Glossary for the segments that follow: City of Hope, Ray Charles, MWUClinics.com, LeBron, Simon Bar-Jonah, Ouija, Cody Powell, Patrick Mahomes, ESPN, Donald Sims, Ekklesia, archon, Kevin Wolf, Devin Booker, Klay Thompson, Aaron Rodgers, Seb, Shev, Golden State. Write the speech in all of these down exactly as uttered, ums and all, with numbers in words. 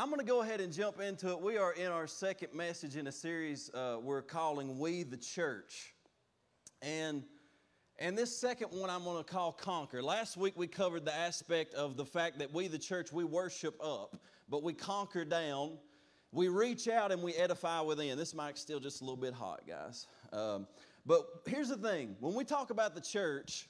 I'm going to go ahead and jump into it. We are in our second message in a series uh, we're calling We the Church. And, and this second one I'm going to call Conquer. Last week we covered the aspect of the fact that we the church, we worship up, but we conquer down. We reach out and we edify within. This mic's still just a little bit hot, guys. Um, but here's the thing. When we talk about the church,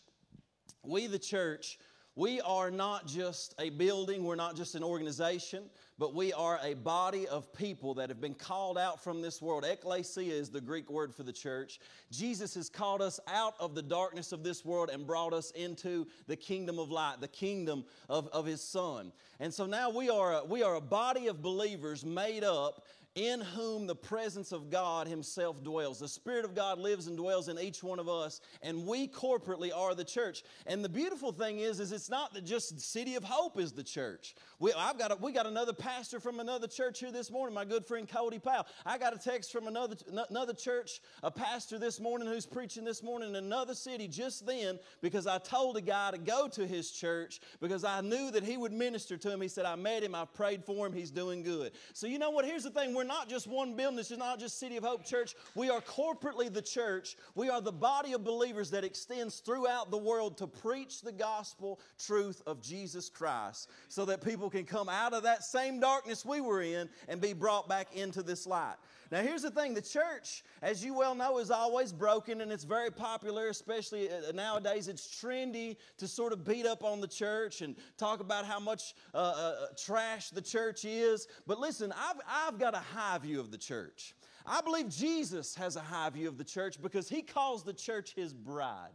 we the church, we are not just a building, we're not just an organization, but we are a body of people that have been called out from this world. Ekklesia is the Greek word for the church. Jesus has called us out of the darkness of this world and brought us into the kingdom of light, the kingdom of, of His Son. And so now we are, a, we are a body of believers made up in whom the presence of God Himself dwells. The Spirit of God lives and dwells in each one of us, and we corporately are the church. And the beautiful thing is, is it's not that just City of Hope is the church. We, I've got a, we got another pastor from another church here this morning, my good friend Cody Powell. I got a text from another, another church, a pastor this morning who's preaching this morning in another city just then because I told a guy to go to his church because I knew that he would minister to him. He said, I met him, I prayed for him, he's doing good. So you know what, here's the thing. We're not just one building. This is not just City of Hope Church. We are corporately the church. We are the body of believers that extends throughout the world to preach the gospel truth of Jesus Christ so that people can come out of that same darkness we were in and be brought back into this light. Now, here's the thing. The church, as you well know, is always broken, and it's very popular, especially nowadays. It's trendy to sort of beat up on the church and talk about how much uh, uh, trash the church is. But listen, I've, I've got a high view of the church. I believe Jesus has a high view of the church because He calls the church His bride.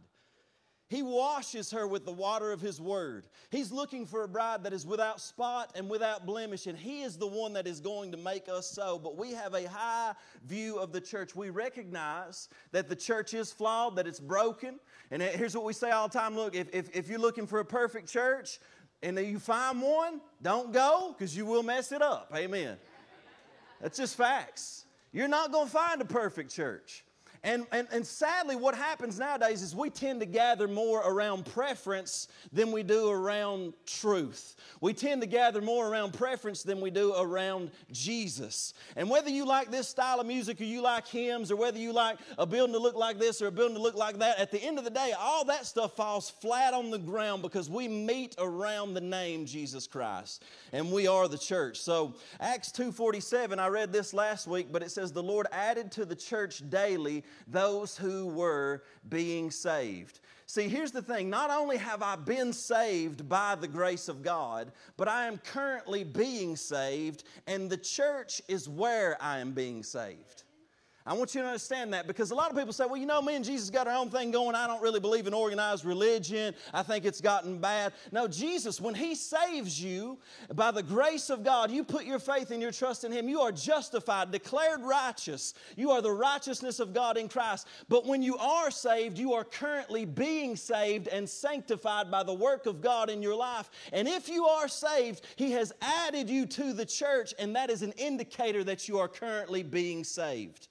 He washes her with the water of His Word. He's looking for a bride that is without spot and without blemish, and He is the one that is going to make us so. But we have a high view of the church. We recognize that the church is flawed, that it's broken. And here's what we say all the time. Look, if, if, if you're looking for a perfect church and you find one, don't go because you will mess it up. Amen. That's just facts. You're not going to find a perfect church. And, and, and sadly, what happens nowadays is we tend to gather more around preference than we do around truth. We tend to gather more around preference than we do around Jesus. And whether you like this style of music or you like hymns or whether you like a building to look like this or a building to look like that, at the end of the day, all that stuff falls flat on the ground because we meet around the name Jesus Christ, and we are the church. So Acts two forty-seven, I read this last week, but it says, the Lord added to the church daily those who were being saved. See, here's the thing. Not only have I been saved by the grace of God, but I am currently being saved, and the church is where I am being saved. I want you to understand that because a lot of people say, well, you know, me and Jesus got our own thing going. I don't really believe in organized religion. I think it's gotten bad. No, Jesus, when He saves you by the grace of God, you put your faith and your trust in Him. You are justified, declared righteous. You are the righteousness of God in Christ. But when you are saved, you are currently being saved and sanctified by the work of God in your life. And if you are saved, He has added you to the church, and that is an indicator that you are currently being saved.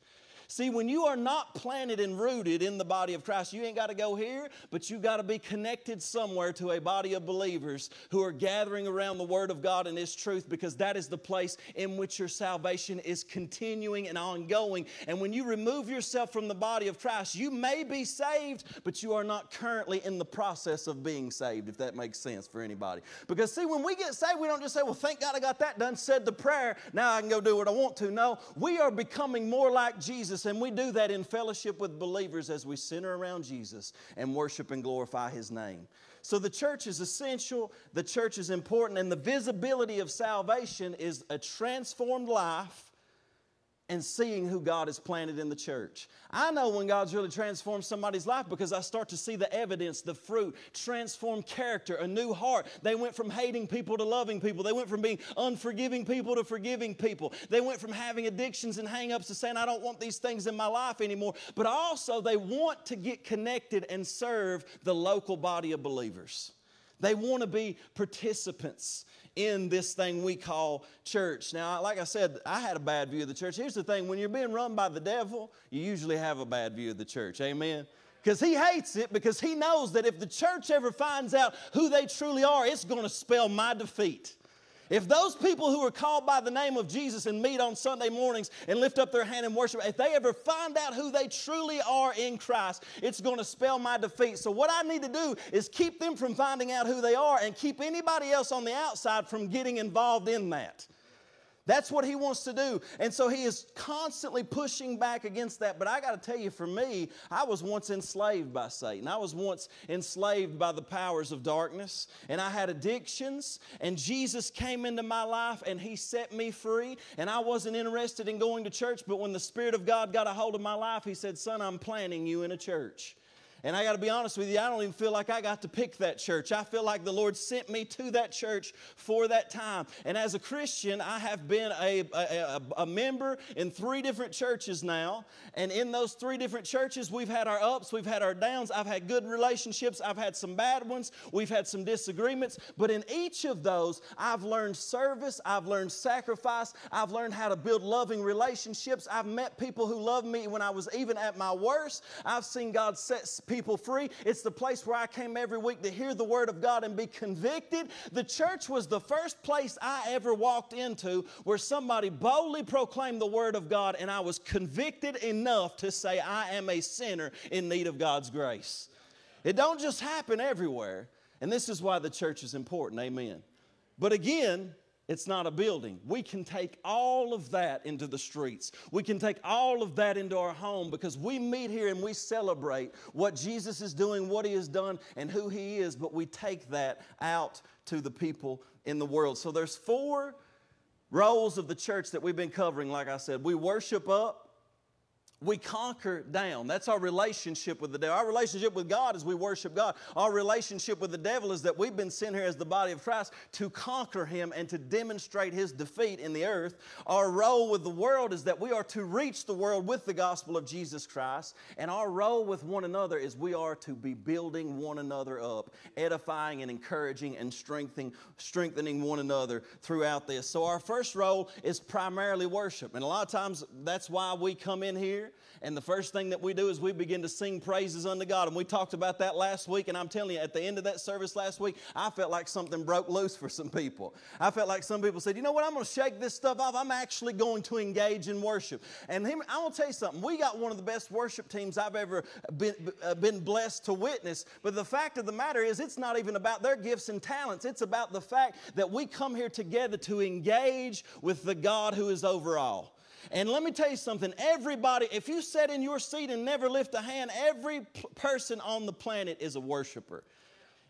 See, when you are not planted and rooted in the body of Christ, you ain't got to go here, but you got to be connected somewhere to a body of believers who are gathering around the Word of God and His truth, because that is the place in which your salvation is continuing and ongoing. And when you remove yourself from the body of Christ, you may be saved, but you are not currently in the process of being saved, if that makes sense for anybody. Because see, when we get saved, we don't just say, well, thank God I got that done, said the prayer, now I can go do what I want to. No, we are becoming more like Jesus. And we do that in fellowship with believers as we center around Jesus and worship and glorify His name. So the church is essential, the church is important, and the visibility of salvation is a transformed life and seeing who God has planted in the church. I know when God's really transformed somebody's life because I start to see the evidence, the fruit, transformed character, a new heart. They went from hating people to loving people. They went from being unforgiving people to forgiving people. They went from having addictions and hang-ups to saying, I don't want these things in my life anymore. But also they want to get connected and serve the local body of believers. They want to be participants in this thing we call church. Now, like I said, I had a bad view of the church. Here's the thing. When you're being run by the devil, you usually have a bad view of the church. Amen? Because he hates it, because he knows that if the church ever finds out who they truly are, it's going to spell my defeat. If those people who are called by the name of Jesus and meet on Sunday mornings and lift up their hand and worship, if they ever find out who they truly are in Christ, it's going to spell my defeat. So what I need to do is keep them from finding out who they are and keep anybody else on the outside from getting involved in that. That's what he wants to do. And so he is constantly pushing back against that. But I got to tell you, for me, I was once enslaved by Satan. I was once enslaved by the powers of darkness. And I had addictions. And Jesus came into my life and he set me free. And I wasn't interested in going to church. But when the Spirit of God got a hold of my life, he said, son, I'm planting you in a church. And I got to be honest with you, I don't even feel like I got to pick that church. I feel like the Lord sent me to that church for that time. And as a Christian, I have been a, a, a member in three different churches now. And in those three different churches, we've had our ups, we've had our downs. I've had good relationships. I've had some bad ones. We've had some disagreements. But in each of those, I've learned service. I've learned sacrifice. I've learned how to build loving relationships. I've met people who loved me when I was even at my worst. I've seen God set people people free. It's the place where I came every week to hear the Word of God and be convicted. The church was the first place I ever walked into where somebody boldly proclaimed the Word of God and I was convicted enough to say I am a sinner in need of God's grace. It don't just happen everywhere. And this is why the church is important. Amen. But again, it's not a building. We can take all of that into the streets. We can take all of that into our home because we meet here and we celebrate what Jesus is doing, what he has done, and who he is, but we take that out to the people in the world. So there's four roles of the church that we've been covering, like I said. We worship up. We conquer down. That's our relationship with the devil. Our relationship with God is we worship God. Our relationship with the devil is that we've been sent here as the body of Christ to conquer him and to demonstrate his defeat in the earth. Our role with the world is that we are to reach the world with the gospel of Jesus Christ. And our role with one another is we are to be building one another up, edifying and encouraging and strengthening, strengthening one another throughout this. So our first role is primarily worship. And a lot of times that's why we come in here. And the first thing that we do is we begin to sing praises unto God. And we talked about that last week. And I'm telling you, at the end of that service last week, I felt like something broke loose for some people. I felt like some people said, you know what, I'm going to shake this stuff off. I'm actually going to engage in worship. And I'm going to tell you something. We got one of the best worship teams I've ever been, been blessed to witness. But the fact of the matter is it's not even about their gifts and talents. It's about the fact that we come here together to engage with the God who is over all. And let me tell you something, everybody, if you sit in your seat and never lift a hand, every p- person on the planet is a worshiper.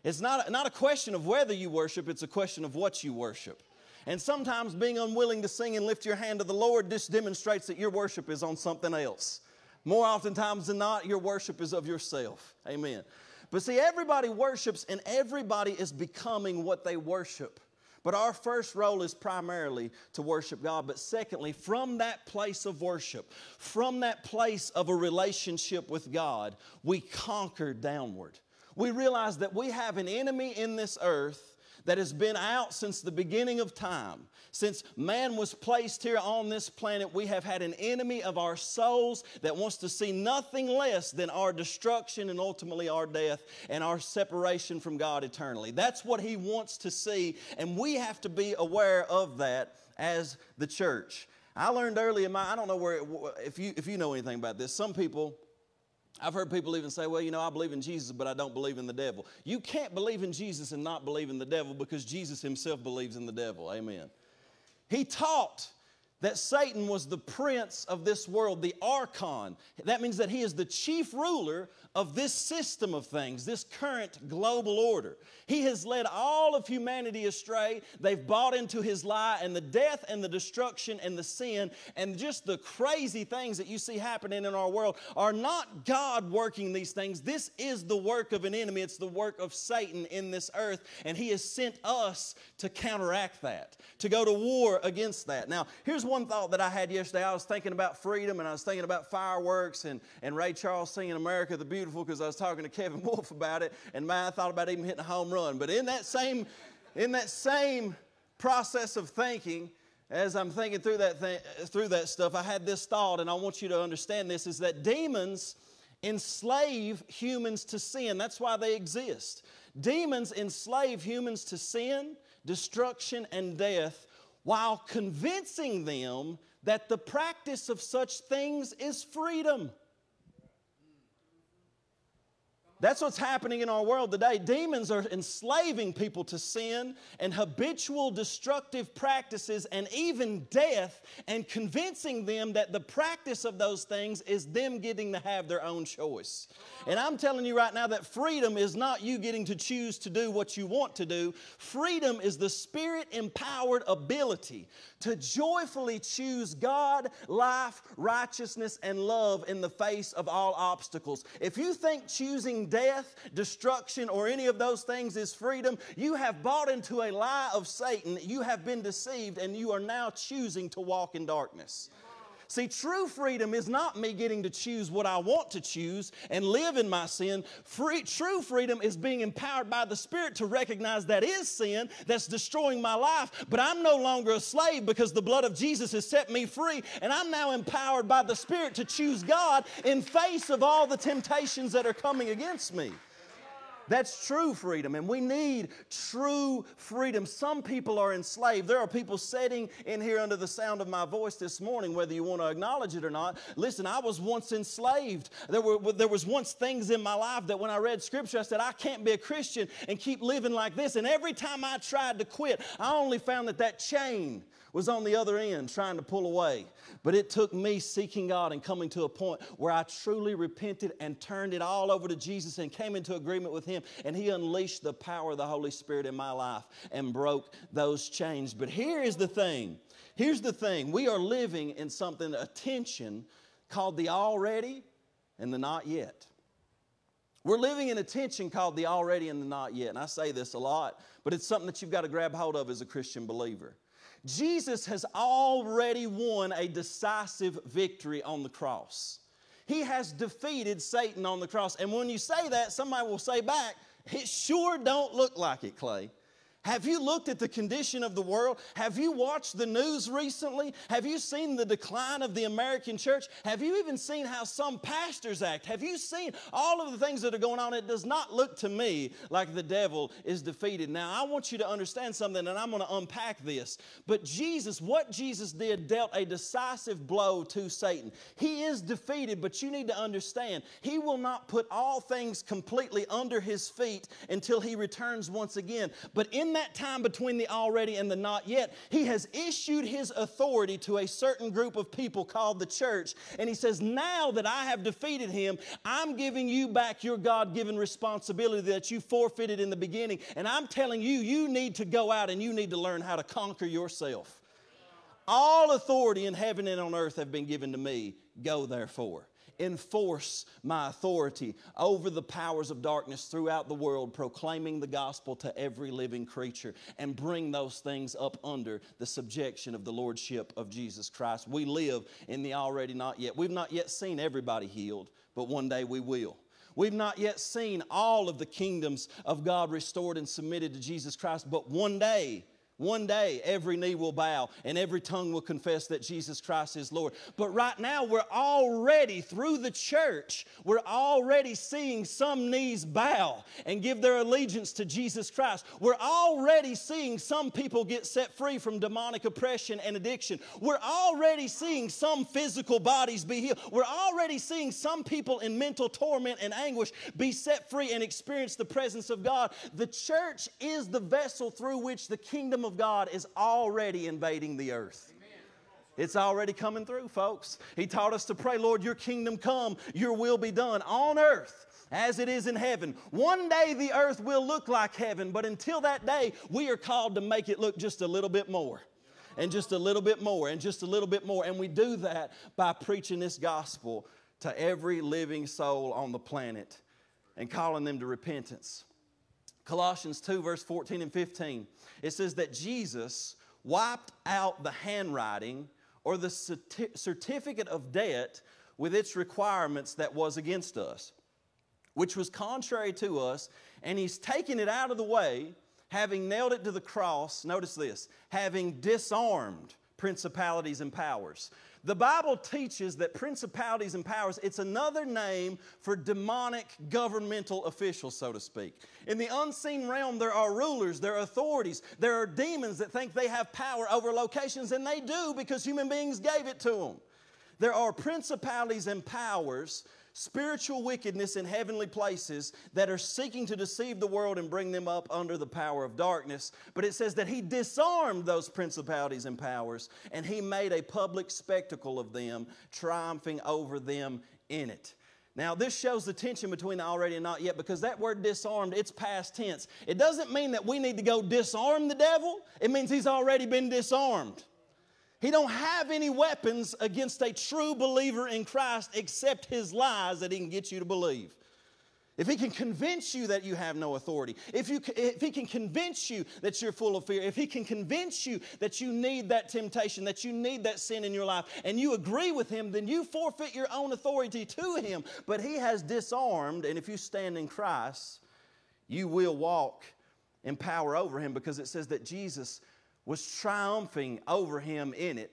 It's not a, not a question of whether you worship, it's a question of what you worship. And sometimes being unwilling to sing and lift your hand to the Lord just demonstrates that your worship is on something else. More oftentimes than not, your worship is of yourself. Amen. But see, everybody worships and everybody is becoming what they worship. But our first role is primarily to worship God. But secondly, from that place of worship, from that place of a relationship with God, we conquer downward. We realize that we have an enemy in this earth that has been out since the beginning of time. Since man was placed here on this planet, we have had an enemy of our souls that wants to see nothing less than our destruction and ultimately our death and our separation from God eternally. That's what he wants to see, and we have to be aware of that as the church. I learned early in my, I don't know where, it, if you if you know anything about this, some people, I've heard people even say, well, you know, I believe in Jesus, but I don't believe in the devil. You can't believe in Jesus and not believe in the devil because Jesus himself believes in the devil. Amen. He taught that Satan was the prince of this world, the archon. That means that he is the chief ruler of this system of things, this current global order. He has led all of humanity astray. They've bought into his lie, and the death and the destruction and the sin and just the crazy things that you see happening in our world are not God working these things. This is the work of an enemy. It's the work of Satan in this earth, and he has sent us to counteract that, to go to war against that. Now, here's one thought that I had yesterday. I was thinking about freedom, and I was thinking about fireworks and, and Ray Charles singing America the Beautiful. Because I was talking to Kevin Wolf about it, and man, I thought about even hitting a home run. But in that same, in that same process of thinking, as I'm thinking through that th- through that stuff, I had this thought, and I want you to understand this: is that demons enslave humans to sin. That's why they exist. Demons enslave humans to sin. destruction, and death, while convincing them that the practice of such things is freedom. That's what's happening in our world today. Demons are enslaving people to sin and habitual destructive practices and even death, and convincing them that the practice of those things is them getting to have their own choice. And I'm telling you right now that freedom is not you getting to choose to do what you want to do. Freedom is the Spirit-empowered ability to joyfully choose God, life, righteousness, and love in the face of all obstacles. If you think choosing death, destruction, or any of those things is freedom, you have bought into a lie of Satan. You have been deceived, and you are now choosing to walk in darkness. See, true freedom is not me getting to choose what I want to choose and live in my sin. Free, true freedom is being empowered by the Spirit to recognize that is sin that's destroying my life, but I'm no longer a slave because the blood of Jesus has set me free, and I'm now empowered by the Spirit to choose God in face of all the temptations that are coming against me. That's true freedom, and we need true freedom. Some people are enslaved. There are people sitting in here under the sound of my voice this morning, whether you want to acknowledge it or not. Listen, I was once enslaved. There were there was once things in my life that when I read Scripture, I said, I can't be a Christian and keep living like this. And every time I tried to quit, I only found that that chain was on the other end trying to pull away. But it took me seeking God and coming to a point where I truly repented and turned it all over to Jesus and came into agreement with Him. And He unleashed the power of the Holy Spirit in my life and broke those chains. But here is the thing. Here's the thing. We are living in something, a tension called the already and the not yet. We're living in a tension called the already and the not yet. And I say this a lot, but it's something that you've got to grab hold of as a Christian believer. Jesus has already won a decisive victory on the cross. He has defeated Satan on the cross. And when you say that, somebody will say back, it sure don't look like it, Clay. Have you looked at the condition of the world? Have you watched the news recently? Have you seen the decline of the American church? Have you even seen how some pastors act? Have you seen all of the things that are going on? It does not look to me like the devil is defeated. Now, I want you to understand something, and I'm going to unpack this. But Jesus, what Jesus did dealt a decisive blow to Satan. He is defeated, but you need to understand, He will not put all things completely under His feet until He returns once again. But in that time between the already and the not yet, He has issued His authority to a certain group of people called the church, and He says, now that I have defeated him, I'm giving you back your God-given responsibility that you forfeited in the beginning, and I'm telling you, you need to go out and you need to learn how to conquer yourself. All authority in heaven and on earth have been given to me. Go therefore. Enforce my authority over the powers of darkness throughout the world, proclaiming the gospel to every living creature, and bring those things up under the subjection of the lordship of Jesus Christ. We live in the already not yet. We've not yet seen everybody healed, but one day we will. We've not yet seen all of the kingdoms of God restored and submitted to Jesus Christ, but one day One day, every knee will bow and every tongue will confess that Jesus Christ is Lord. But right now, we're already, through the church, we're already seeing some knees bow and give their allegiance to Jesus Christ. We're already seeing some people get set free from demonic oppression and addiction. We're already seeing some physical bodies be healed. We're already seeing some people in mental torment and anguish be set free and experience the presence of God. The church is the vessel through which the kingdom of God is already invading the earth. It's already coming through, folks. He taught us to pray, Lord, your kingdom come, your will be done on earth as it is in heaven. One day the earth will look like heaven, but until that day, we are called to make it look just a little bit more. And just a little bit more, and just a little bit more. And we do that by preaching this gospel to every living soul on the planet and calling them to repentance. Colossians two, verse fourteen and fifteen, it says that Jesus wiped out the handwriting or the certi- certificate of debt with its requirements that was against us, which was contrary to us, and He's taken it out of the way, having nailed it to the cross. Notice this, having disarmed principalities and powers. The Bible teaches that principalities and powers, it's another name for demonic governmental officials, so to speak. In the unseen realm, there are rulers, there are authorities, there are demons that think they have power over locations, and they do because human beings gave it to them. There are principalities and powers, spiritual wickedness in heavenly places that are seeking to deceive the world and bring them up under the power of darkness. But it says that he disarmed those principalities and powers, and he made a public spectacle of them, triumphing over them in it. Now, this shows the tension between the already and not yet, because that word disarmed, it's past tense. It doesn't mean that we need to go disarm the devil. It means he's already been disarmed. He don't have any weapons against a true believer in Christ except his lies that he can get you to believe. If he can convince you that you have no authority, if, you, if he can convince you that you're full of fear, if he can convince you that you need that temptation, that you need that sin in your life, and you agree with him, then you forfeit your own authority to him. But he has disarmed, and if you stand in Christ, you will walk in power over him, because it says that Jesus was triumphing over him in it.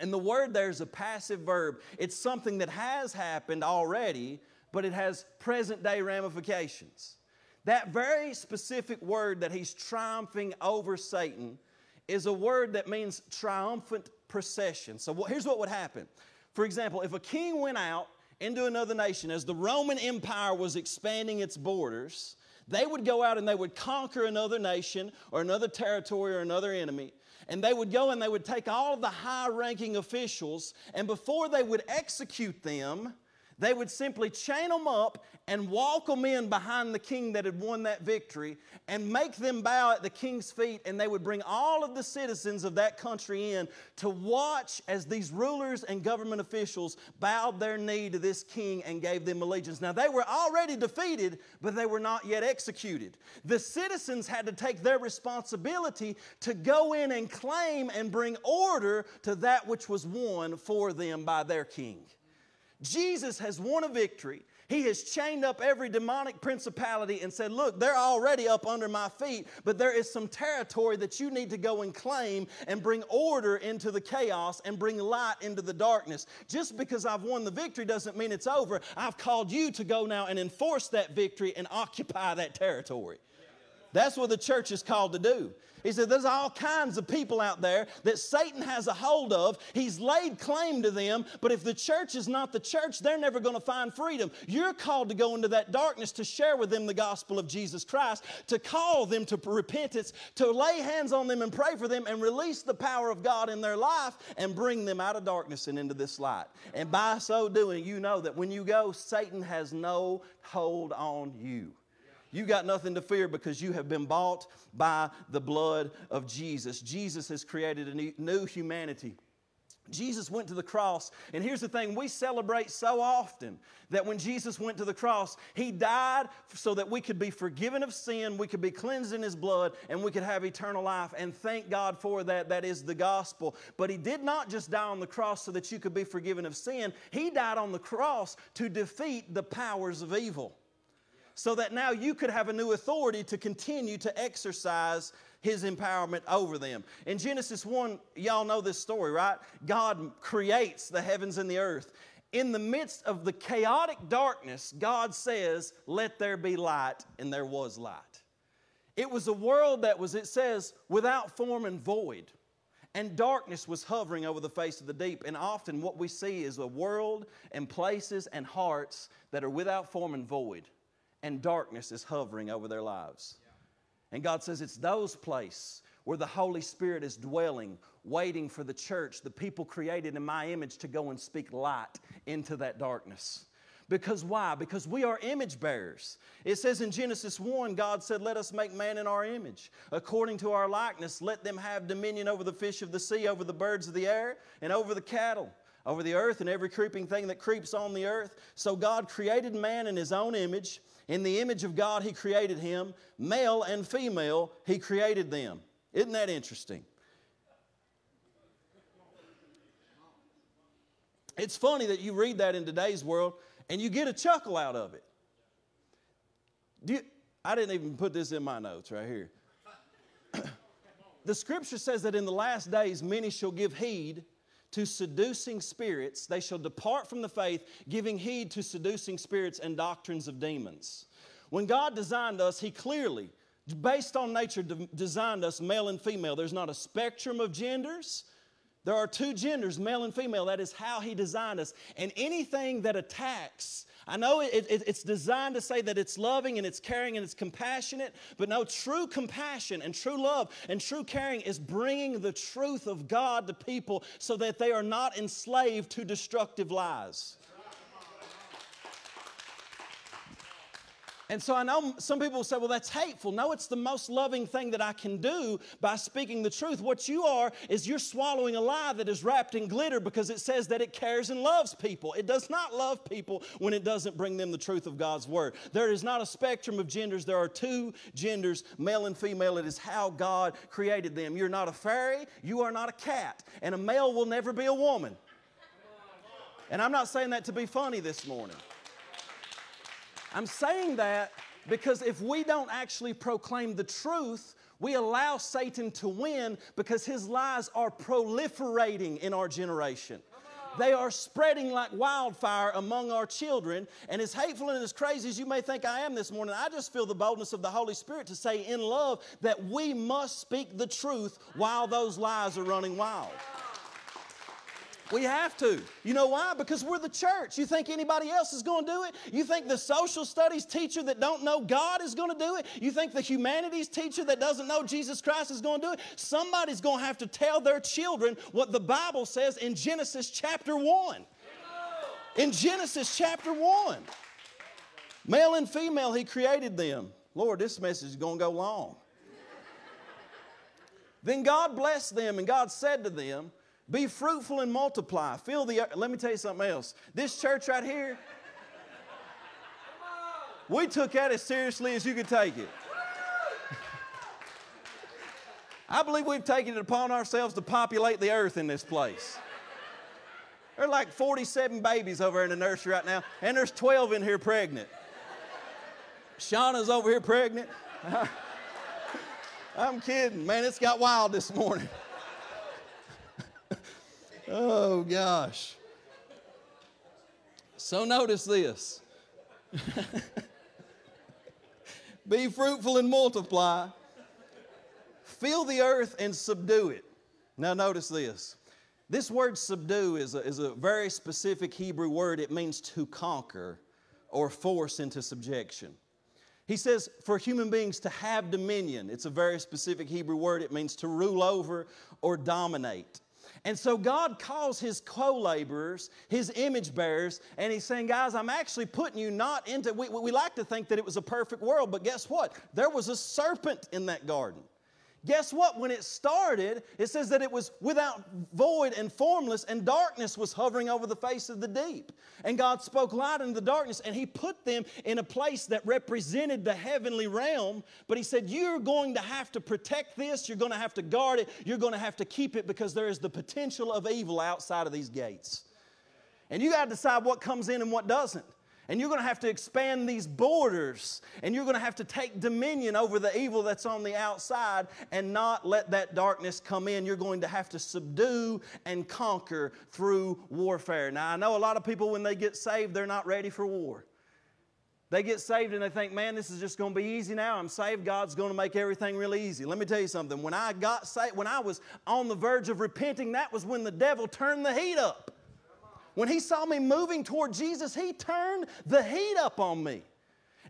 And the word there is a passive verb. It's something that has happened already, but it has present day ramifications. That very specific word that he's triumphing over Satan is a word that means triumphant procession. So here's what would happen. For example, if a king went out into another nation, as the Roman Empire was expanding its borders, they would go out and they would conquer another nation or another territory or another enemy. And they would go and they would take all of the high-ranking officials, and before they would execute them, they would simply chain them up and walk them in behind the king that had won that victory and make them bow at the king's feet, and they would bring all of the citizens of that country in to watch as these rulers and government officials bowed their knee to this king and gave them allegiance. Now, they were already defeated, but they were not yet executed. The citizens had to take their responsibility to go in and claim and bring order to that which was won for them by their king. Jesus has won a victory. He has chained up every demonic principality and said, look, they're already up under my feet, but there is some territory that you need to go and claim and bring order into the chaos and bring light into the darkness. Just because I've won the victory doesn't mean it's over. I've called you to go now and enforce that victory and occupy that territory. That's what the church is called to do. He said, there's all kinds of people out there that Satan has a hold of. He's laid claim to them, but if the church is not the church, they're never going to find freedom. You're called to go into that darkness to share with them the gospel of Jesus Christ, to call them to repentance, to lay hands on them and pray for them and release the power of God in their life and bring them out of darkness and into this light. And by so doing, you know that when you go, Satan has no hold on you. You got nothing to fear because you have been bought by the blood of Jesus. Jesus has created a new humanity. Jesus went to the cross, and here's the thing, we celebrate so often that when Jesus went to the cross, he died so that we could be forgiven of sin, we could be cleansed in his blood, and we could have eternal life, and thank God for that. That is the gospel. But he did not just die on the cross so that you could be forgiven of sin. He died on the cross to defeat the powers of evil, so that now you could have a new authority to continue to exercise his empowerment over them. In Genesis one, y'all know this story, right? God creates the heavens and the earth. In the midst of the chaotic darkness, God says, let there be light, and there was light. It was a world that was, it says, without form and void, and darkness was hovering over the face of the deep. And often what we see is a world and places and hearts that are without form and void, and darkness is hovering over their lives. And God says it's those places where the Holy Spirit is dwelling, waiting for the church, the people created in my image, to go and speak light into that darkness. Because why? Because we are image bearers. It says in Genesis one, God said, let us make man in our image, according to our likeness. Let them have dominion over the fish of the sea, over the birds of the air, and over the cattle, over the earth, and every creeping thing that creeps on the earth. So God created man in his own image. In the image of God, he created him. Male and female, he created them. Isn't that interesting? It's funny that you read that in today's world and you get a chuckle out of it. Do you, I didn't even put this in my notes right here. the scripture says that in the last days many shall give heed to seducing spirits. They shall depart from the faith, giving heed to seducing spirits and doctrines of demons. When God designed us, He clearly, based on nature, de- designed us male and female. There's not a spectrum of genders. There are two genders, male and female. That is how He designed us. And anything that attacks, I know it, it, it's designed to say that it's loving and it's caring and it's compassionate, but no, true compassion and true love and true caring is bringing the truth of God to people so that they are not enslaved to destructive lies. And so I know some people will say, well, that's hateful. No, it's the most loving thing that I can do by speaking the truth. What you are is you're swallowing a lie that is wrapped in glitter because it says that it cares and loves people. It does not love people when it doesn't bring them the truth of God's word. There is not a spectrum of genders. There are two genders, male and female. It is how God created them. You're not a fairy. You are not a cat. And a male will never be a woman. And I'm not saying that to be funny this morning. I'm saying that because if we don't actually proclaim the truth, we allow Satan to win because his lies are proliferating in our generation. They are spreading like wildfire among our children. And as hateful and as crazy as you may think I am this morning, I just feel the boldness of the Holy Spirit to say in love that we must speak the truth while those lies are running wild. We have to. You know why? Because we're the church. You think anybody else is going to do it? You think the social studies teacher that don't know God is going to do it? You think the humanities teacher that doesn't know Jesus Christ is going to do it? Somebody's going to have to tell their children what the Bible says in Genesis chapter one. In Genesis chapter one. Male and female, He created them. Lord, this message is going to go long. Then God blessed them, and God said to them, be fruitful and multiply. Fill the earth. Let me tell you something else. This church right here, we took that as seriously as you could take it. I believe we've taken it upon ourselves to populate the earth in this place. There are like forty-seven babies over in the nursery right now, and there's twelve in here pregnant. Shauna's over here pregnant. I'm kidding, man. It's got wild this morning. Oh, gosh. So notice this. Be fruitful and multiply. Fill the earth and subdue it. Now notice this. This word subdue is a, is a very specific Hebrew word. It means to conquer or force into subjection. He says for human beings to have dominion. It's a very specific Hebrew word. It means to rule over or dominate. And so God calls His co-laborers, His image bearers, and He's saying, guys, I'm actually putting you not into, we, we like to think that it was a perfect world, but guess what? There was a serpent in that garden. Guess what? When it started, it says that it was without void and formless, and darkness was hovering over the face of the deep. And God spoke light into the darkness, and He put them in a place that represented the heavenly realm. But He said, you're going to have to protect this. You're going to have to guard it. You're going to have to keep it because there is the potential of evil outside of these gates. And you got to decide what comes in and what doesn't. And you're going to have to expand these borders, and you're going to have to take dominion over the evil that's on the outside and not let that darkness come in. You're going to have to subdue and conquer through warfare. Now, I know a lot of people, when they get saved, they're not ready for war. They get saved and they think, man, this is just going to be easy now. I'm saved. God's going to make everything really easy. Let me tell you something. When I got saved, when I was on the verge of repenting, that was when the devil turned the heat up. When he saw me moving toward Jesus, he turned the heat up on me.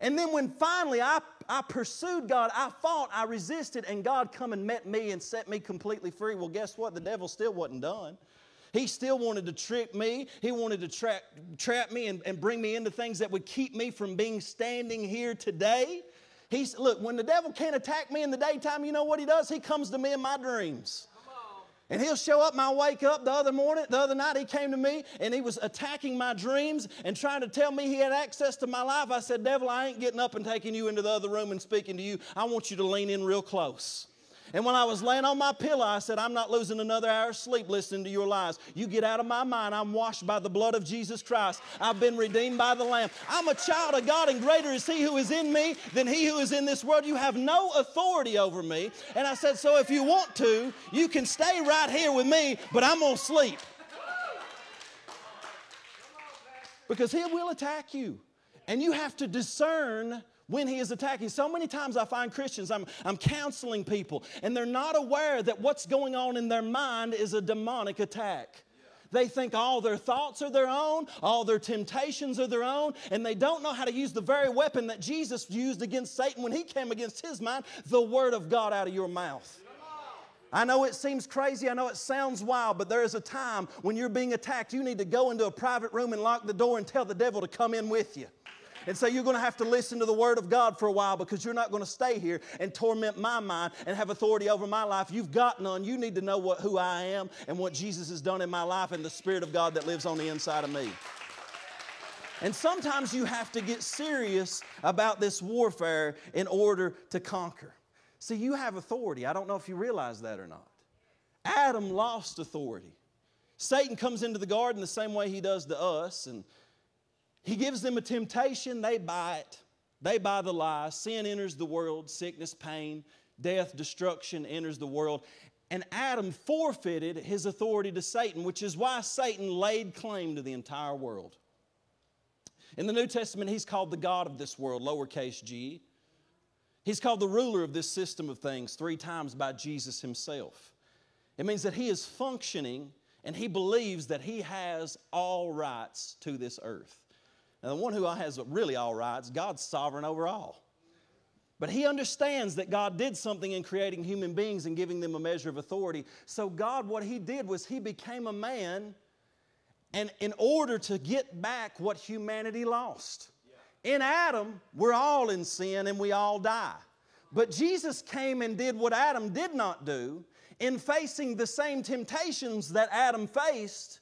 And then when finally I, I pursued God, I fought, I resisted, and God come and met me and set me completely free. Well, guess what? The devil still wasn't done. He still wanted to trick me. He wanted to tra- trap me and, and bring me into things that would keep me from being standing here today. He's, look, when the devil can't attack me in the daytime, you know what he does? He comes to me in my dreams. And he'll show up, my wake up the other morning, the other night he came to me and he was attacking my dreams and trying to tell me he had access to my life. I said, devil, I ain't getting up and taking you into the other room and speaking to you. I want you to lean in real close. And when I was laying on my pillow, I said, I'm not losing another hour of sleep listening to your lies. You get out of my mind. I'm washed by the blood of Jesus Christ. I've been redeemed by the Lamb. I'm a child of God, and greater is he who is in me than he who is in this world. You have no authority over me. And I said, so if you want to, you can stay right here with me, but I'm going to sleep. Because he will attack you. And you have to discern when he is attacking. So many times I find Christians, I'm, I'm counseling people, and they're not aware that what's going on in their mind is a demonic attack. They think all their thoughts are their own, all their temptations are their own, and they don't know how to use the very weapon that Jesus used against Satan when he came against his mind, the word of God out of your mouth. I know it seems crazy, I know it sounds wild, but there is a time when you're being attacked, you need to go into a private room and lock the door and tell the devil to come in with you. And so you're going to have to listen to the word of God for a while, because you're not going to stay here and torment my mind and have authority over my life. You've got none. You need to know what, who I am and what Jesus has done in my life and the Spirit of God that lives on the inside of me. And sometimes you have to get serious about this warfare in order to conquer. See, you have authority. I don't know if you realize that or not. Adam lost authority. Satan comes into the garden the same way he does to us, and he gives them a temptation, they buy it. They buy the lie. Sin enters the world, sickness, pain, death, destruction enters the world. And Adam forfeited his authority to Satan, which is why Satan laid claim to the entire world. In the New Testament, he's called the god of this world, lowercase g. He's called the ruler of this system of things three times by Jesus himself. It means that he is functioning, and he believes that he has all rights to this earth. Now, the one who has really all rights, God's sovereign over all. But he understands that God did something in creating human beings and giving them a measure of authority. So God, what he did was he became a man, and in order to get back what humanity lost. In Adam, we're all in sin and we all die. But Jesus came and did what Adam did not do in facing the same temptations that Adam faced,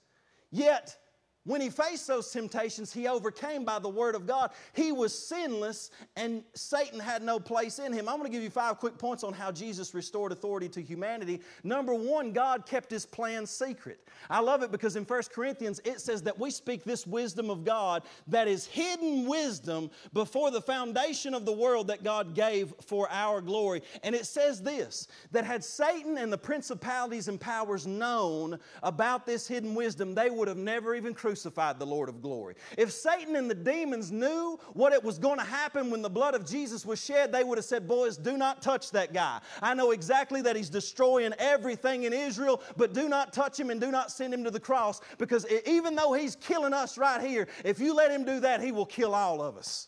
yet when he faced those temptations, he overcame by the word of God. He was sinless, and Satan had no place in him. I'm going to give you five quick points on how Jesus restored authority to humanity. Number one, God kept his plan secret. I love it because in First Corinthians, it says that we speak this wisdom of God that is hidden wisdom before the foundation of the world that God gave for our glory. And it says this, that had Satan and the principalities and powers known about this hidden wisdom, they would have never even crucified the Lord of glory. If Satan and the demons knew what it was going to happen when the blood of Jesus was shed, they would have said, boys, do not touch that guy. I know exactly that he's destroying everything in Israel, but do not touch him and do not send him to the cross, because even though he's killing us right here, if you let him do that, he will kill all of us.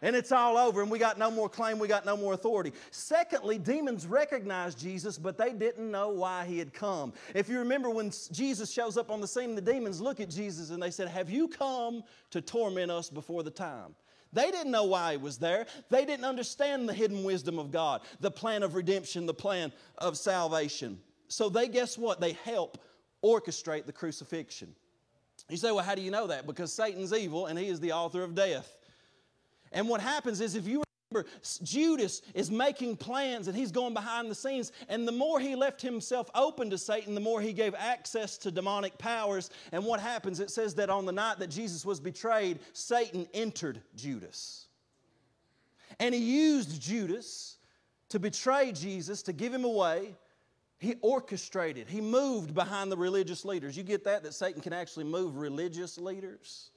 And it's all over, and we got no more claim, we got no more authority. Secondly, demons recognized Jesus, but they didn't know why he had come. If you remember when Jesus shows up on the scene, the demons look at Jesus and they said, have you come to torment us before the time? They didn't know why he was there. They didn't understand the hidden wisdom of God, the plan of redemption, the plan of salvation. So they, guess what? They help orchestrate the crucifixion. You say, well, how do you know that? Because Satan's evil, and he is the author of death. And what happens is, if you remember, Judas is making plans and he's going behind the scenes. And the more he left himself open to Satan, the more he gave access to demonic powers. And what happens? It says that on the night that Jesus was betrayed, Satan entered Judas. And he used Judas to betray Jesus, to give him away. He orchestrated. He moved behind the religious leaders. You get that? That Satan can actually move religious leaders?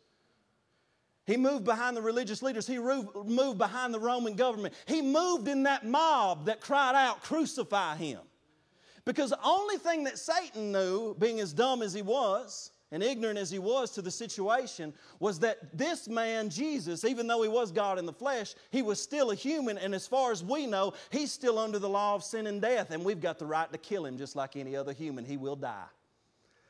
He moved behind the religious leaders. He moved behind the Roman government. He moved in that mob that cried out, crucify him. Because the only thing that Satan knew, being as dumb as he was and ignorant as he was to the situation, was that this man, Jesus, even though he was God in the flesh, he was still a human. And as far as we know, he's still under the law of sin and death. And we've got the right to kill him just like any other human. He will die.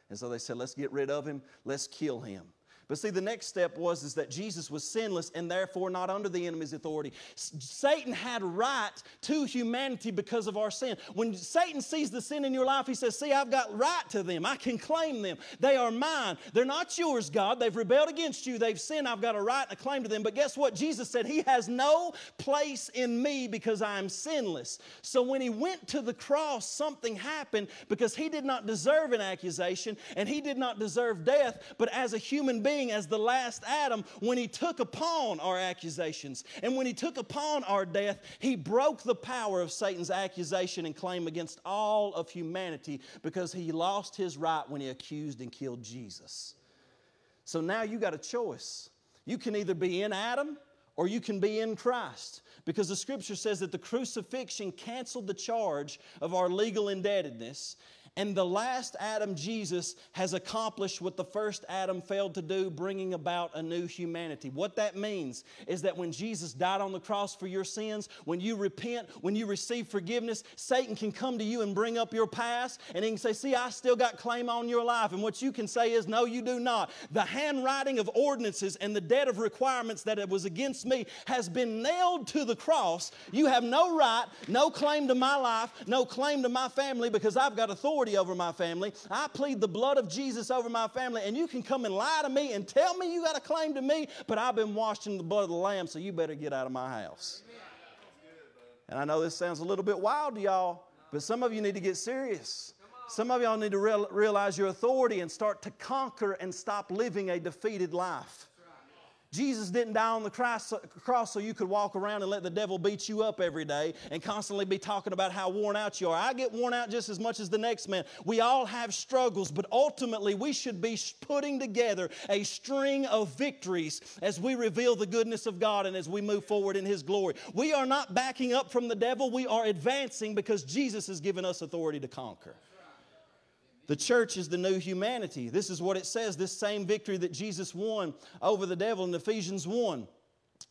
And so they said, let's get rid of him. Let's kill him. But see, the next step was is that Jesus was sinless and therefore not under the enemy's authority. S- Satan had right to humanity because of our sin. When Satan sees the sin in your life, he says, see, I've got right to them. I can claim them. They are mine. They're not yours, God. They've rebelled against you. They've sinned. I've got a right and a claim to them. But guess what? Jesus said, he has no place in me because I am sinless. So when he went to the cross, something happened because he did not deserve an accusation and he did not deserve death. But as a human being, as the last Adam, when he took upon our accusations and when he took upon our death, he broke the power of Satan's accusation and claim against all of humanity because he lost his right when he accused and killed Jesus. So now you got a choice. You can either be in Adam or you can be in Christ, because the Scripture says that the crucifixion canceled the charge of our legal indebtedness, and the last Adam, Jesus, has accomplished what the first Adam failed to do, bringing about a new humanity. What that means is that when Jesus died on the cross for your sins, when you repent, when you receive forgiveness, Satan can come to you and bring up your past, and he can say, see, I still got claim on your life. And what you can say is, no, you do not. The handwriting of ordinances and the debt of requirements that it was against me has been nailed to the cross. You have no right, no claim to my life, no claim to my family, because I've got authority over my family. I plead the blood of Jesus over my family, and you can come and lie to me and tell me you got a claim to me, but I've been washed in the blood of the Lamb, so you better get out of my house. And I know this sounds a little bit wild to y'all, but some of you need to get serious. Some of y'all need to real, realize your authority and start to conquer and stop living a defeated life. Jesus didn't die on the cross so you could walk around and let the devil beat you up every day and constantly be talking about how worn out you are. I get worn out just as much as the next man. We all have struggles, but ultimately we should be putting together a string of victories as we reveal the goodness of God and as we move forward in His glory. We are not backing up from the devil. We are advancing because Jesus has given us authority to conquer. The church is the new humanity. This is what it says, this same victory that Jesus won over the devil in Ephesians one.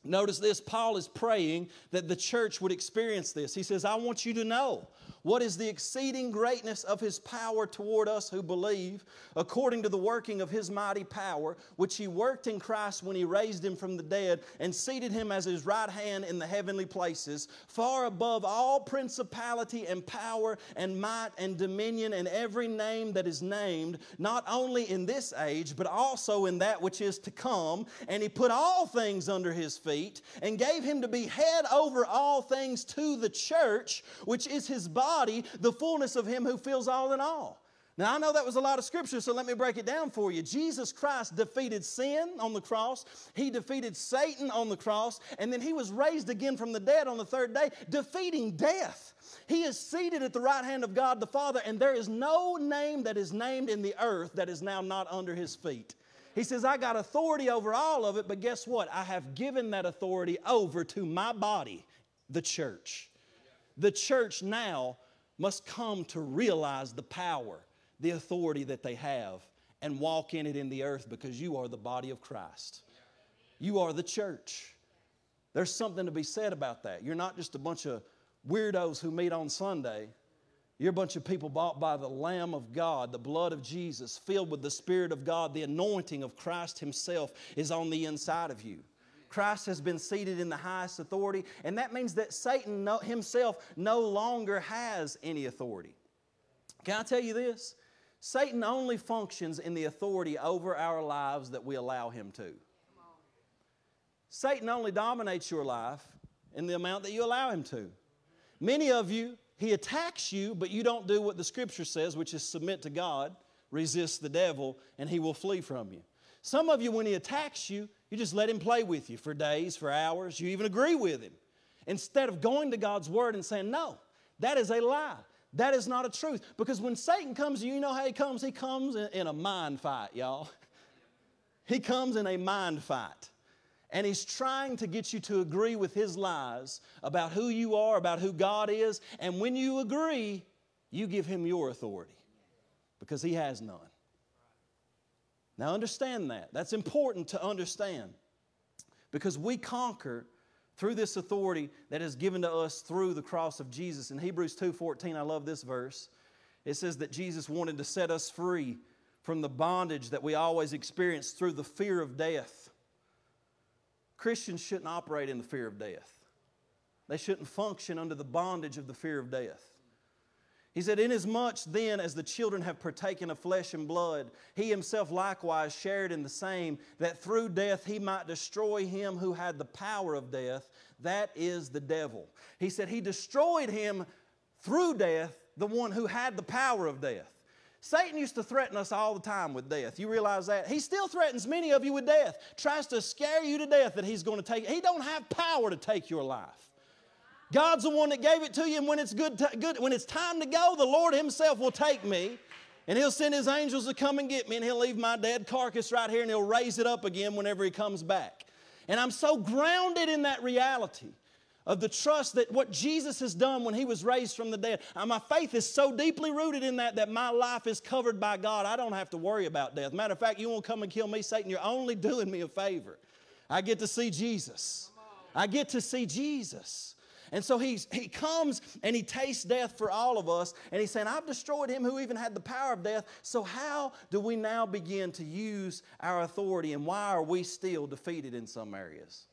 Notice this, Paul is praying that the church would experience this. He says, I want you to know what is the exceeding greatness of His power toward us who believe, according to the working of His mighty power, which He worked in Christ when He raised Him from the dead and seated Him as His right hand in the heavenly places, far above all principality and power and might and dominion and every name that is named, not only in this age, but also in that which is to come. And He put all things under His feet and gave Him to be head over all things to the church, which is His body, the fullness of Him who fills all in all. Now, I know that was a lot of Scripture, so let me break it down for you. Jesus Christ defeated sin on the cross. He defeated Satan on the cross. And then He was raised again from the dead on the third day, defeating death. He is seated at the right hand of God the Father, and there is no name that is named in the earth that is now not under His feet. He says, I got authority over all of it, but guess what? I have given that authority over to my body, the church. The church now must come to realize the power, the authority that they have, and walk in it in the earth, because you are the body of Christ. You are the church. There's something to be said about that. You're not just a bunch of weirdos who meet on Sunday. You're a bunch of people bought by the Lamb of God, the blood of Jesus, filled with the Spirit of God. The anointing of Christ Himself is on the inside of you. Christ has been seated in the highest authority, and that means that Satan no, himself no longer has any authority. Can I tell you this? Satan only functions in the authority over our lives that we allow him to. Satan only dominates your life in the amount that you allow him to. Many of you, he attacks you, but you don't do what the Scripture says, which is submit to God, resist the devil, and he will flee from you. Some of you, when he attacks you, you just let him play with you for days, for hours. You even agree with him. Instead of going to God's Word and saying, no, that is a lie. That is not a truth. Because when Satan comes, you know how he comes? He comes in a mind fight, y'all. He comes in a mind fight. And he's trying to get you to agree with his lies about who you are, about who God is. And when you agree, you give him your authority, because he has none. Now understand that. That's important to understand, because we conquer through this authority that is given to us through the cross of Jesus. In Hebrews two fourteen, I love this verse. It says that Jesus wanted to set us free from the bondage that we always experience through the fear of death. Christians shouldn't operate in the fear of death. They shouldn't function under the bondage of the fear of death. He said, inasmuch then as the children have partaken of flesh and blood, he himself likewise shared in the same, that through death he might destroy him who had the power of death, that is the devil. He said he destroyed him through death, the one who had the power of death. Satan used to threaten us all the time with death. You realize that? He still threatens many of you with death, tries to scare you to death that he's going to take it. He don't have power to take your life. God's the one that gave it to you, and when it's good, good, when it's time to go, the Lord himself will take me, and he'll send his angels to come and get me, and he'll leave my dead carcass right here, and he'll raise it up again whenever he comes back. And I'm so grounded in that reality of the trust that what Jesus has done when he was raised from the dead. My faith is so deeply rooted in that that my life is covered by God. I don't have to worry about death. Matter of fact, you won't come and kill me, Satan. You're only doing me a favor. I get to see Jesus. I get to see Jesus. And so he's, he comes and he tastes death for all of us. And he's saying, I've destroyed him who even had the power of death. So how do we now begin to use our authority? And why are we still defeated in some areas?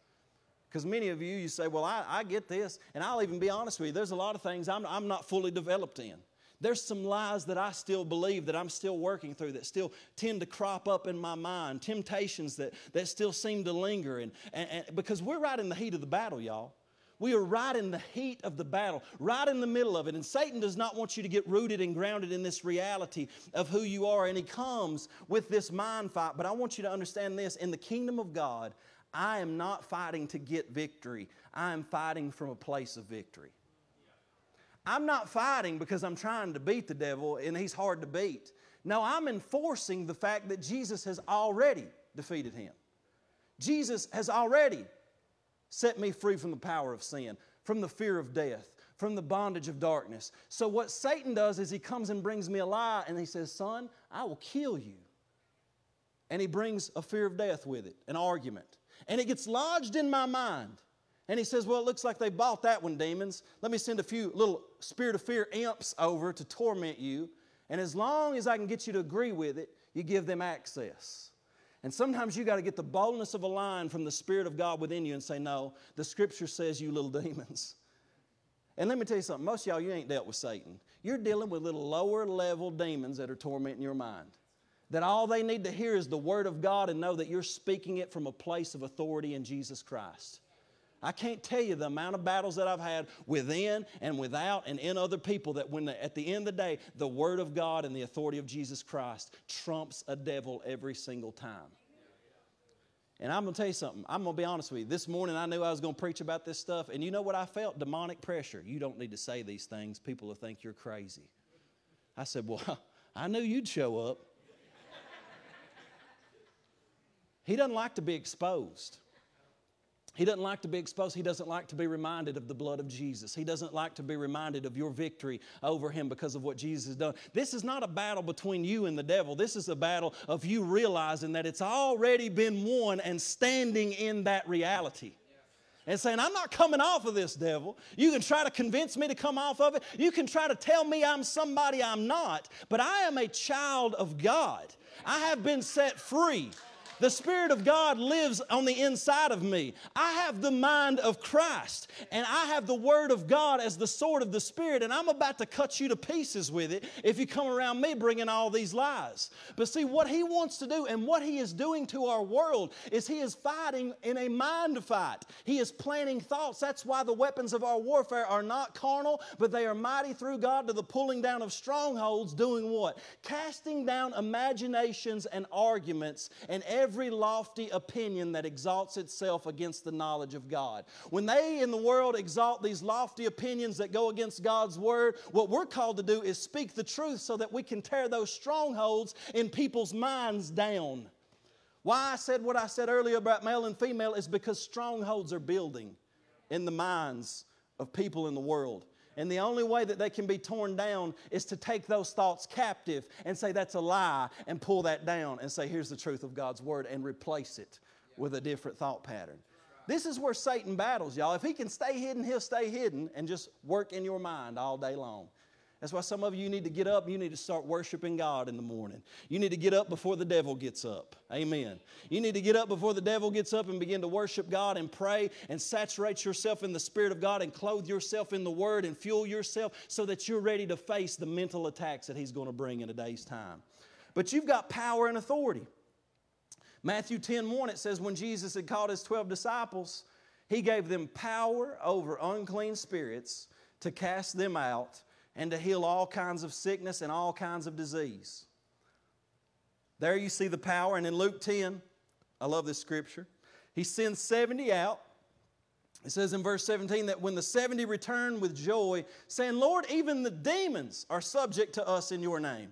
Because many of you, you say, well, I, I get this. And I'll even be honest with you. There's a lot of things I'm, I'm not fully developed in. There's some lies that I still believe, that I'm still working through, that still tend to crop up in my mind. Temptations that, that still seem to linger. And, and, and because we're right in the heat of the battle, y'all. We are right in the heat of the battle, right in the middle of it. And Satan does not want you to get rooted and grounded in this reality of who you are. And he comes with this mind fight. But I want you to understand this. In the kingdom of God, I am not fighting to get victory. I am fighting from a place of victory. I'm not fighting because I'm trying to beat the devil and he's hard to beat. No, I'm enforcing the fact that Jesus has already defeated him. Jesus has already set me free from the power of sin, from the fear of death, from the bondage of darkness. So what Satan does is he comes and brings me a lie, and he says, son, I will kill you. And he brings a fear of death with it, an argument. And it gets lodged in my mind. And he says, well, it looks like they bought that one, demons. Let me send a few little spirit of fear imps over to torment you. And as long as I can get you to agree with it, you give them access. And sometimes you got to get the boldness of a line from the Spirit of God within you and say, no, the Scripture says, you little demons. And let me tell you something. Most of y'all, you ain't dealt with Satan. You're dealing with little lower-level demons that are tormenting your mind. That all they need to hear is the Word of God and know that you're speaking it from a place of authority in Jesus Christ. I can't tell you the amount of battles that I've had within and without and in other people that when the, at the end of the day, the Word of God and the authority of Jesus Christ trumps a devil every single time. And I'm going to tell you something. I'm going to be honest with you. This morning I knew I was going to preach about this stuff, and you know what I felt? Demonic pressure. You don't need to say these things. People will think you're crazy. I said, well, I knew you'd show up. He doesn't like to be exposed. He doesn't like to be exposed. He doesn't like to be reminded of the blood of Jesus. He doesn't like to be reminded of your victory over him because of what Jesus has done. This is not a battle between you and the devil. This is a battle of you realizing that it's already been won and standing in that reality. And saying, I'm not coming off of this, devil. You can try to convince me to come off of it. You can try to tell me I'm somebody I'm not. But I am a child of God. I have been set free. The Spirit of God lives on the inside of me. I have the mind of Christ, and I have the Word of God as the sword of the Spirit, and I'm about to cut you to pieces with it if you come around me bringing all these lies. But see, what he wants to do and what he is doing to our world is he is fighting in a mind fight. He is planting thoughts. That's why the weapons of our warfare are not carnal, but they are mighty through God to the pulling down of strongholds, doing what? Casting down imaginations and arguments and every Every lofty opinion that exalts itself against the knowledge of God. When they in the world exalt these lofty opinions that go against God's Word, what we're called to do is speak the truth so that we can tear those strongholds in people's minds down. Why I said what I said earlier about male and female is because strongholds are building in the minds of people in the world. And the only way that they can be torn down is to take those thoughts captive and say that's a lie and pull that down and say here's the truth of God's Word and replace it with a different thought pattern. This is where Satan battles, y'all. If he can stay hidden, he'll stay hidden and just work in your mind all day long. That's why some of you need to get up. You need to start worshiping God in the morning. You need to get up before the devil gets up. Amen. You need to get up before the devil gets up and begin to worship God and pray and saturate yourself in the Spirit of God and clothe yourself in the Word and fuel yourself so that you're ready to face the mental attacks that he's going to bring in a day's time. But you've got power and authority. Matthew ten one, it says, when Jesus had called his twelve disciples, he gave them power over unclean spirits to cast them out and to heal all kinds of sickness and all kinds of disease. There you see the power. And in Luke ten, I love this scripture. He sends seventy out. It says in verse seventeen that when the seventy returned with joy, saying, Lord, even the demons are subject to us in your name.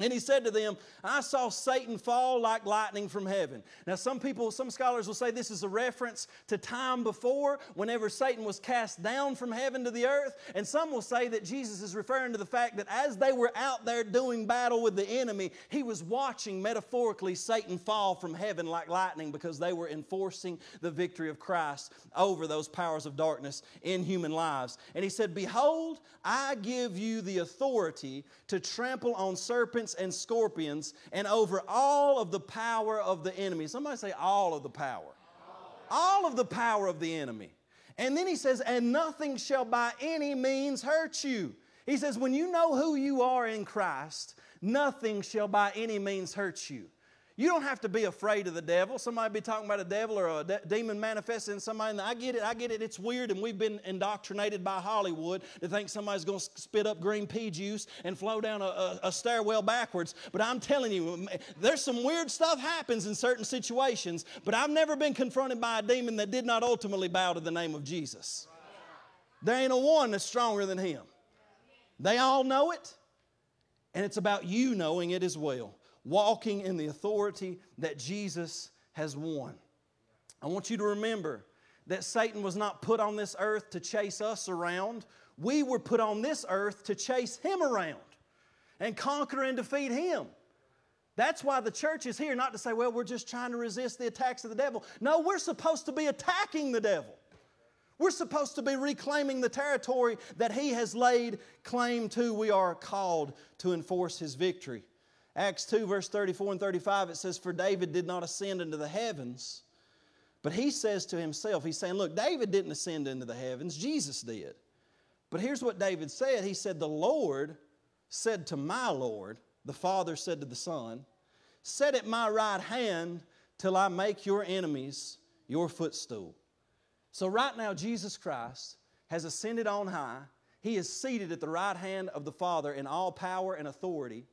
And he said to them, I saw Satan fall like lightning from heaven. Now some people, some scholars will say this is a reference to time before whenever Satan was cast down from heaven to the earth. And some will say that Jesus is referring to the fact that as they were out there doing battle with the enemy, he was watching metaphorically Satan fall from heaven like lightning because they were enforcing the victory of Christ over those powers of darkness in human lives. And he said, behold, I give you the authority to trample on serpents and scorpions and over all of the power of the enemy. Somebody say all of the power. All, all of the power of the enemy. And then he says, and nothing shall by any means hurt you. He says, when you know who you are in Christ, nothing shall by any means hurt you. You don't have to be afraid of the devil. Somebody be talking about a devil or a de demon manifesting in somebody. And I get it, I get it, it's weird. And we've been indoctrinated by Hollywood to think somebody's going to spit up green pea juice and flow down a, a, a stairwell backwards. But I'm telling you, there's some weird stuff happens in certain situations. But I've never been confronted by a demon that did not ultimately bow to the name of Jesus. There ain't a one that's stronger than him. They all know it. And it's about you knowing it as well. Walking in the authority that Jesus has won. I want you to remember that Satan was not put on this earth to chase us around. We were put on this earth to chase him around and conquer and defeat him. That's why the church is here, not to say, well, we're just trying to resist the attacks of the devil. No, we're supposed to be attacking the devil. We're supposed to be reclaiming the territory that he has laid claim to. We are called to enforce his victory. Acts two, verse thirty-four and thirty-five, it says, for David did not ascend into the heavens, but he says to himself, he's saying, look, David didn't ascend into the heavens, Jesus did. But here's what David said. He said, the Lord said to my Lord, the Father said to the Son, sit at my right hand till I make your enemies your footstool. So right now, Jesus Christ has ascended on high. He is seated at the right hand of the Father in all power and authority.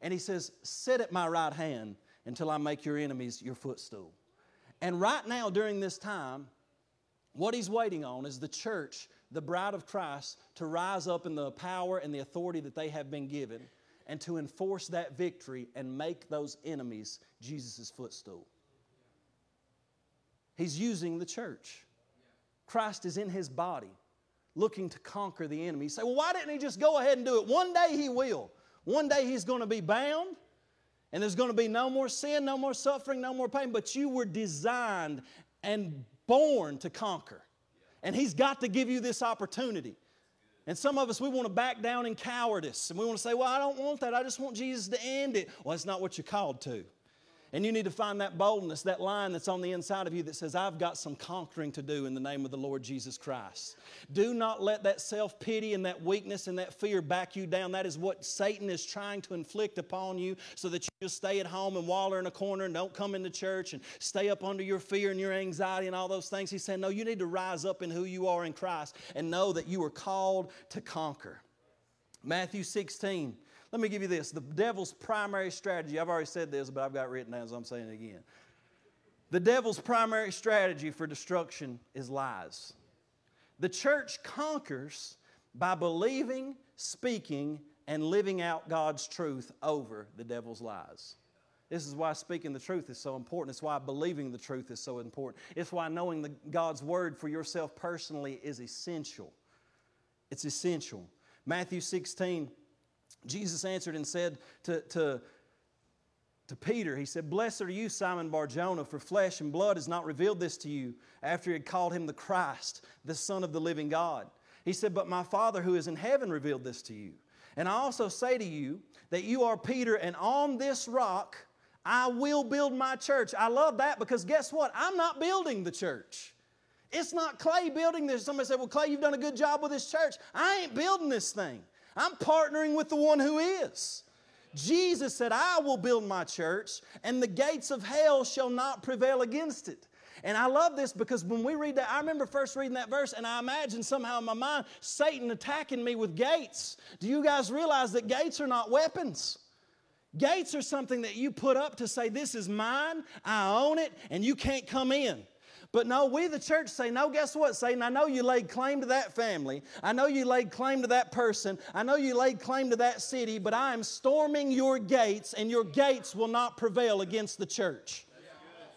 And he says, sit at my right hand until I make your enemies your footstool. And right now during this time, what he's waiting on is the church, the bride of Christ, to rise up in the power and the authority that they have been given and to enforce that victory and make those enemies Jesus' footstool. He's using the church. Christ is in his body looking to conquer the enemy. You say, well, why didn't he just go ahead and do it? One day he will. One day he's going to be bound, and there's going to be no more sin, no more suffering, no more pain. But you were designed and born to conquer. And he's got to give you this opportunity. And some of us, we want to back down in cowardice. And we want to say, well, I don't want that. I just want Jesus to end it. Well, that's not what you're called to. And you need to find that boldness, that line that's on the inside of you that says, I've got some conquering to do in the name of the Lord Jesus Christ. Do not let that self-pity and that weakness and that fear back you down. That is what Satan is trying to inflict upon you so that you just stay at home and waller in a corner and don't come into church and stay up under your fear and your anxiety and all those things. He's saying, no, you need to rise up in who you are in Christ and know that you are called to conquer. Matthew sixteen. Let me give you this. The devil's primary strategy, I've already said this, but I've got it written down, so I'm saying it again. The devil's primary strategy for destruction is lies. The church conquers by believing, speaking, and living out God's truth over the devil's lies. This is why speaking the truth is so important. It's why believing the truth is so important. It's why knowing the, God's word for yourself personally is essential. It's essential. Matthew sixteen says, Jesus answered and said to, to, to Peter, he said, blessed are you, Simon Bar-Jonah, for flesh and blood has not revealed this to you, after he had called him the Christ, the Son of the living God. He said, but my Father who is in heaven revealed this to you. And I also say to you that you are Peter, and on this rock I will build my church. I love that because guess what? I'm not building the church. It's not Clay building this. Somebody said, well, Clay, you've done a good job with this church. I ain't building this thing. I'm partnering with the one who is. Jesus said, I will build my church, and the gates of hell shall not prevail against it. And I love this because when we read that, I remember first reading that verse, and I imagined somehow in my mind Satan attacking me with gates. Do you guys realize that gates are not weapons? Gates are something that you put up to say, this is mine, I own it, and you can't come in. But no, we the church say, no, guess what, Satan? I know you laid claim to that family. I know you laid claim to that person. I know you laid claim to that city, but I am storming your gates, and your gates will not prevail against the church.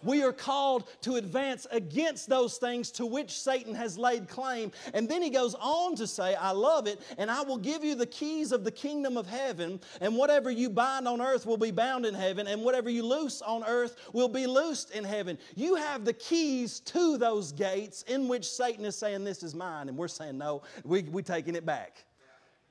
We are called to advance against those things to which Satan has laid claim. And then he goes on to say, I love it, and I will give you the keys of the kingdom of heaven, and whatever you bind on earth will be bound in heaven, and whatever you loose on earth will be loosed in heaven. You have the keys to those gates in which Satan is saying, this is mine, and we're saying, no, we, we're taking it back.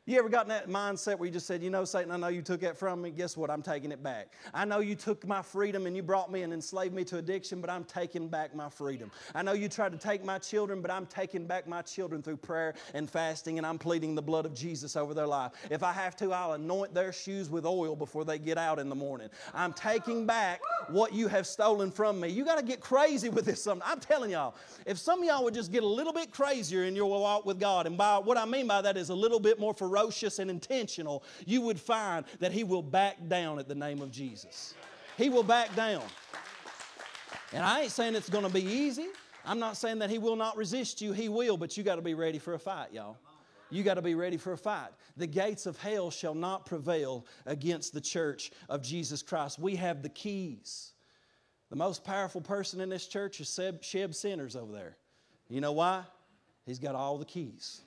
You ever gotten that mindset where you just said, you know, Satan, I know you took that from me. Guess what? I'm taking it back. I know you took my freedom and you brought me and enslaved me to addiction, but I'm taking back my freedom. I know you tried to take my children, but I'm taking back my children through prayer and fasting, and I'm pleading the blood of Jesus over their life. If I have to, I'll anoint their shoes with oil before they get out in the morning. I'm taking back what you have stolen from me. You got to get crazy with this something. I'm telling y'all, if some of y'all would just get a little bit crazier in your walk with God, and by what I mean by that is a little bit more ferocious, ferocious and intentional, you would find that he will back down at the name of Jesus. He will back down. And I ain't saying it's going to be easy. I'm not saying that he will not resist you. He will, but you got to be ready for a fight, y'all. You got to be ready for a fight. The gates of hell shall not prevail against the church of Jesus Christ. We have the keys. The most powerful person in this church is Seb, Shev Sinners over there. You know why? He's got all the keys.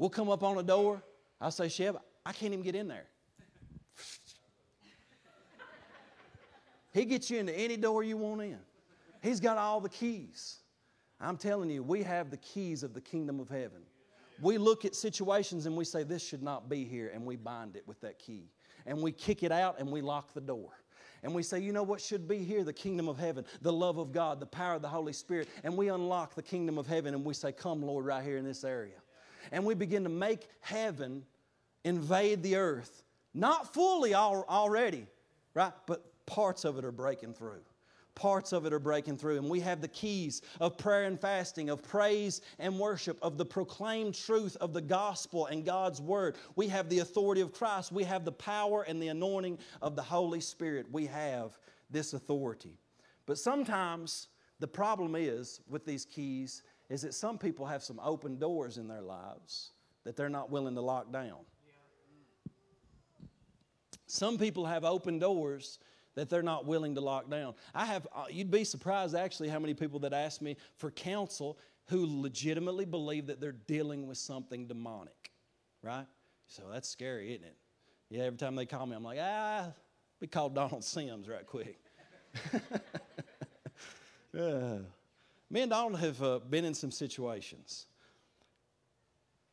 We'll come up on a door. I'll say, Shev, I can't even get in there. He gets you into any door you want in. He's got all the keys. I'm telling you, we have the keys of the kingdom of heaven. We look at situations and we say, this should not be here, and we bind it with that key. And we kick it out and we lock the door. And we say, you know what should be here? The kingdom of heaven, the love of God, the power of the Holy Spirit. And we unlock the kingdom of heaven and we say, come, Lord, right here in this area. And we begin to make heaven invade the earth. Not fully al- already, right? But parts of it are breaking through. Parts of it are breaking through. And we have the keys of prayer and fasting, of praise and worship, of the proclaimed truth of the gospel and God's word. We have the authority of Christ. We have the power and the anointing of the Holy Spirit. We have this authority. But sometimes the problem is with these keys is that some people have some open doors in their lives that they're not willing to lock down. Some people have open doors that they're not willing to lock down. I have, you'd be surprised actually how many people that ask me for counsel who legitimately believe that they're dealing with something demonic, right? So that's scary, isn't it? Yeah, every time they call me, I'm like, ah, we called Donald Sims right quick. uh. Me and Donald have uh, been in some situations.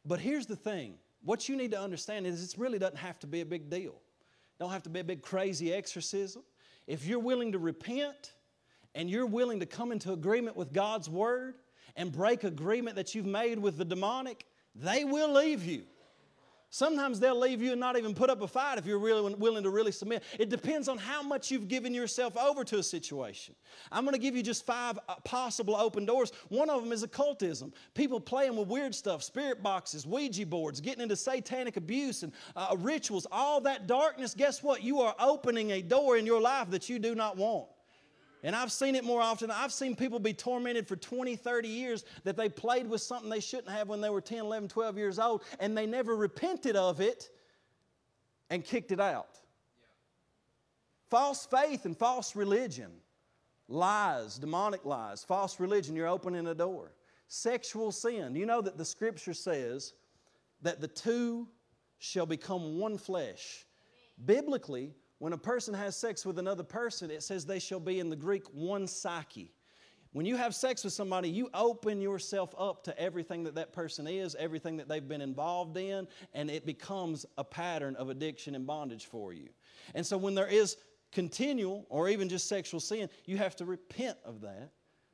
But here's the thing. What you need to understand is it really doesn't have to be a big deal. It don't have to be a big crazy exorcism. If you're willing to repent and you're willing to come into agreement with God's word and break agreement that you've made with the demonic, they will leave you. Sometimes they'll leave you and not even put up a fight if you're really willing to really submit. It depends on how much you've given yourself over to a situation. I'm going to give you just five possible open doors. One of them is occultism. People playing with weird stuff, spirit boxes, Ouija boards, getting into satanic abuse and uh, rituals, all that darkness. Guess what? You are opening a door in your life that you do not want. And I've seen it more often. I've seen people be tormented for twenty, thirty years that they played with something they shouldn't have when they were ten, eleven, twelve years old, and they never repented of it and kicked it out. Yeah. False faith and false religion, lies, demonic lies, false religion, you're opening a door. Sexual sin. You know that the scripture says that the two shall become one flesh. Biblically, when a person has sex with another person, it says they shall be in the Greek one psyche. When you have sex with somebody, you open yourself up to everything that that person is, everything that they've been involved in, and it becomes a pattern of addiction and bondage for you. And so when there is continual or even just sexual sin, you have to repent of that,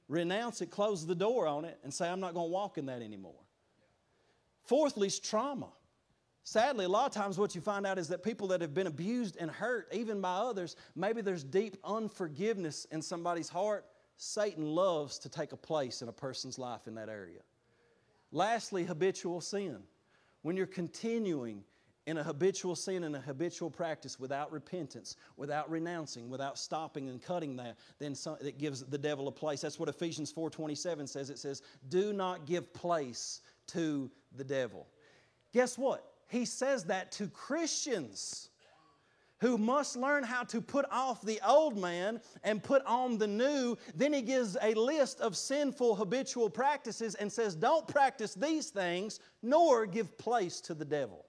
renounce it, close the door on it, and say, I'm not going to walk in that anymore. Fourthly is trauma. Sadly, a lot of times what you find out is that people that have been abused and hurt, even by others, maybe there's deep unforgiveness in somebody's heart. Satan loves to take a place in a person's life in that area. Lastly, habitual sin. When you're continuing in a habitual sin and a habitual practice without repentance, without renouncing, without stopping and cutting that, then some, it gives the devil a place. That's what Ephesians four twenty-seven says. It says, do not give place to the devil. Guess what? He says that to Christians who must learn how to put off the old man and put on the new. Then he gives a list of sinful habitual practices and says, don't practice these things, nor give place to the devil.